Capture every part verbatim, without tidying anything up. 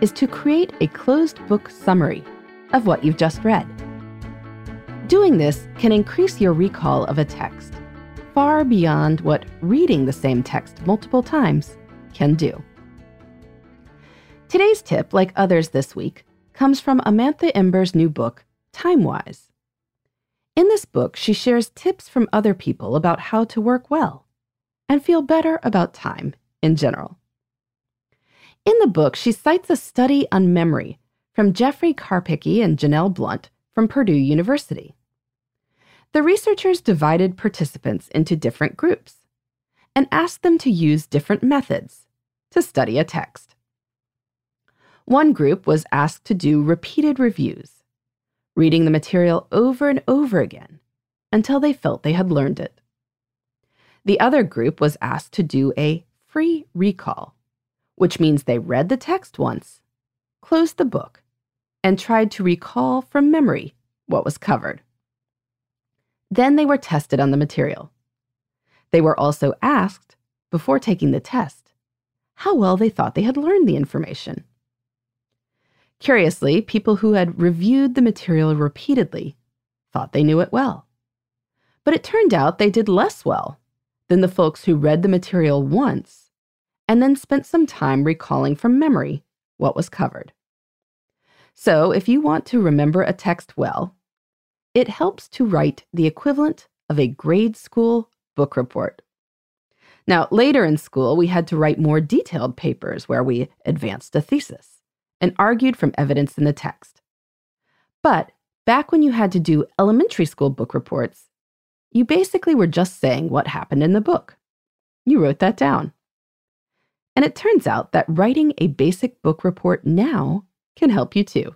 is to create a closed book summary of what you've just read. Doing this can increase your recall of a text far beyond what reading the same text multiple times can do. Today's tip, like others this week, comes from Amantha Ember's new book, TimeWise. In this book, she shares tips from other people about how to work well and feel better about time in general. In the book, she cites a study on memory from Jeffrey Karpicki and Janelle Blunt from Purdue University. The researchers divided participants into different groups and asked them to use different methods to study a text. One group was asked to do repeated reviews, reading the material over and over again until they felt they had learned it. The other group was asked to do a free recall, which means they read the text once, closed the book, and tried to recall from memory what was covered. Then they were tested on the material. They were also asked, before taking the test, how well they thought they had learned the information. Curiously, people who had reviewed the material repeatedly thought they knew it well. But it turned out they did less well than the folks who read the material once and then spent some time recalling from memory what was covered. So, if you want to remember a text well, it helps to write the equivalent of a grade school book report. Now, later in school, we had to write more detailed papers where we advanced a thesis and argued from evidence in the text. But back when you had to do elementary school book reports, you basically were just saying what happened in the book. You wrote that down. And it turns out that writing a basic book report now can help you too.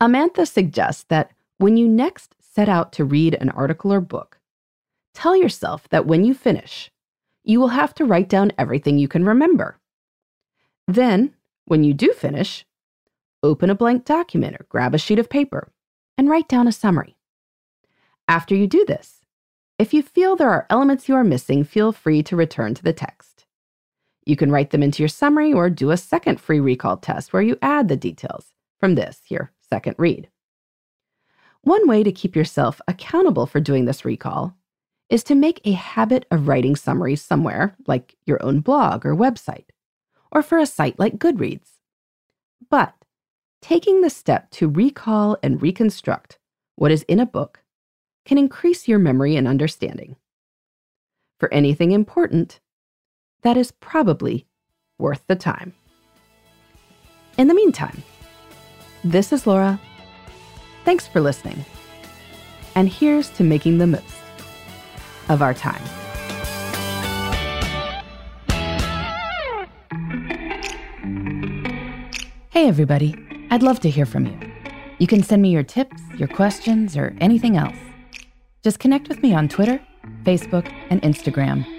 Amantha suggests that when you next set out to read an article or book, tell yourself that when you finish, you will have to write down everything you can remember. Then, when you do finish, open a blank document or grab a sheet of paper and write down a summary. After you do this, if you feel there are elements you are missing, feel free to return to the text. You can write them into your summary or do a second free recall test where you add the details from this, your second read. One way to keep yourself accountable for doing this recall is to make a habit of writing summaries somewhere, like your own blog or website, or for a site like Goodreads. But taking the step to recall and reconstruct what is in a book can increase your memory and understanding. For anything important, that is probably worth the time. In the meantime, this is Laura. Thanks for listening. And here's to making the most of our time. Hey, everybody. I'd love to hear from you. You can send me your tips, your questions, or anything else. Just connect with me on Twitter, Facebook, and Instagram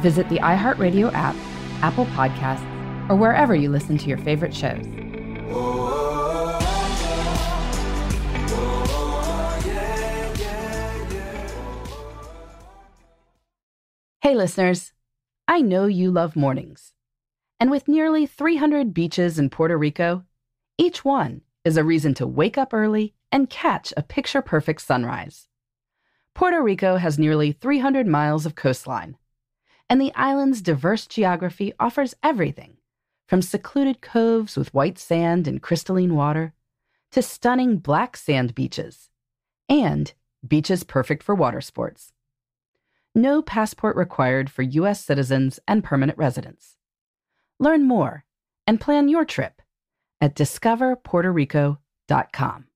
visit the iHeartRadio app, Apple Podcasts, or wherever you listen to your favorite shows. Hey listeners, I know you love mornings. And with nearly three hundred beaches in Puerto Rico, each one is a reason to wake up early and catch a picture-perfect sunrise. Puerto Rico has nearly three hundred miles of coastline, and the island's diverse geography offers everything from secluded coves with white sand and crystalline water to stunning black sand beaches and beaches perfect for water sports. No passport required for U S citizens and permanent residents. Learn more and plan your trip at discover puerto rico dot com.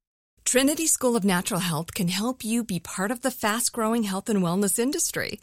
Trinity School of Natural Health can help you be part of the fast-growing health and wellness industry.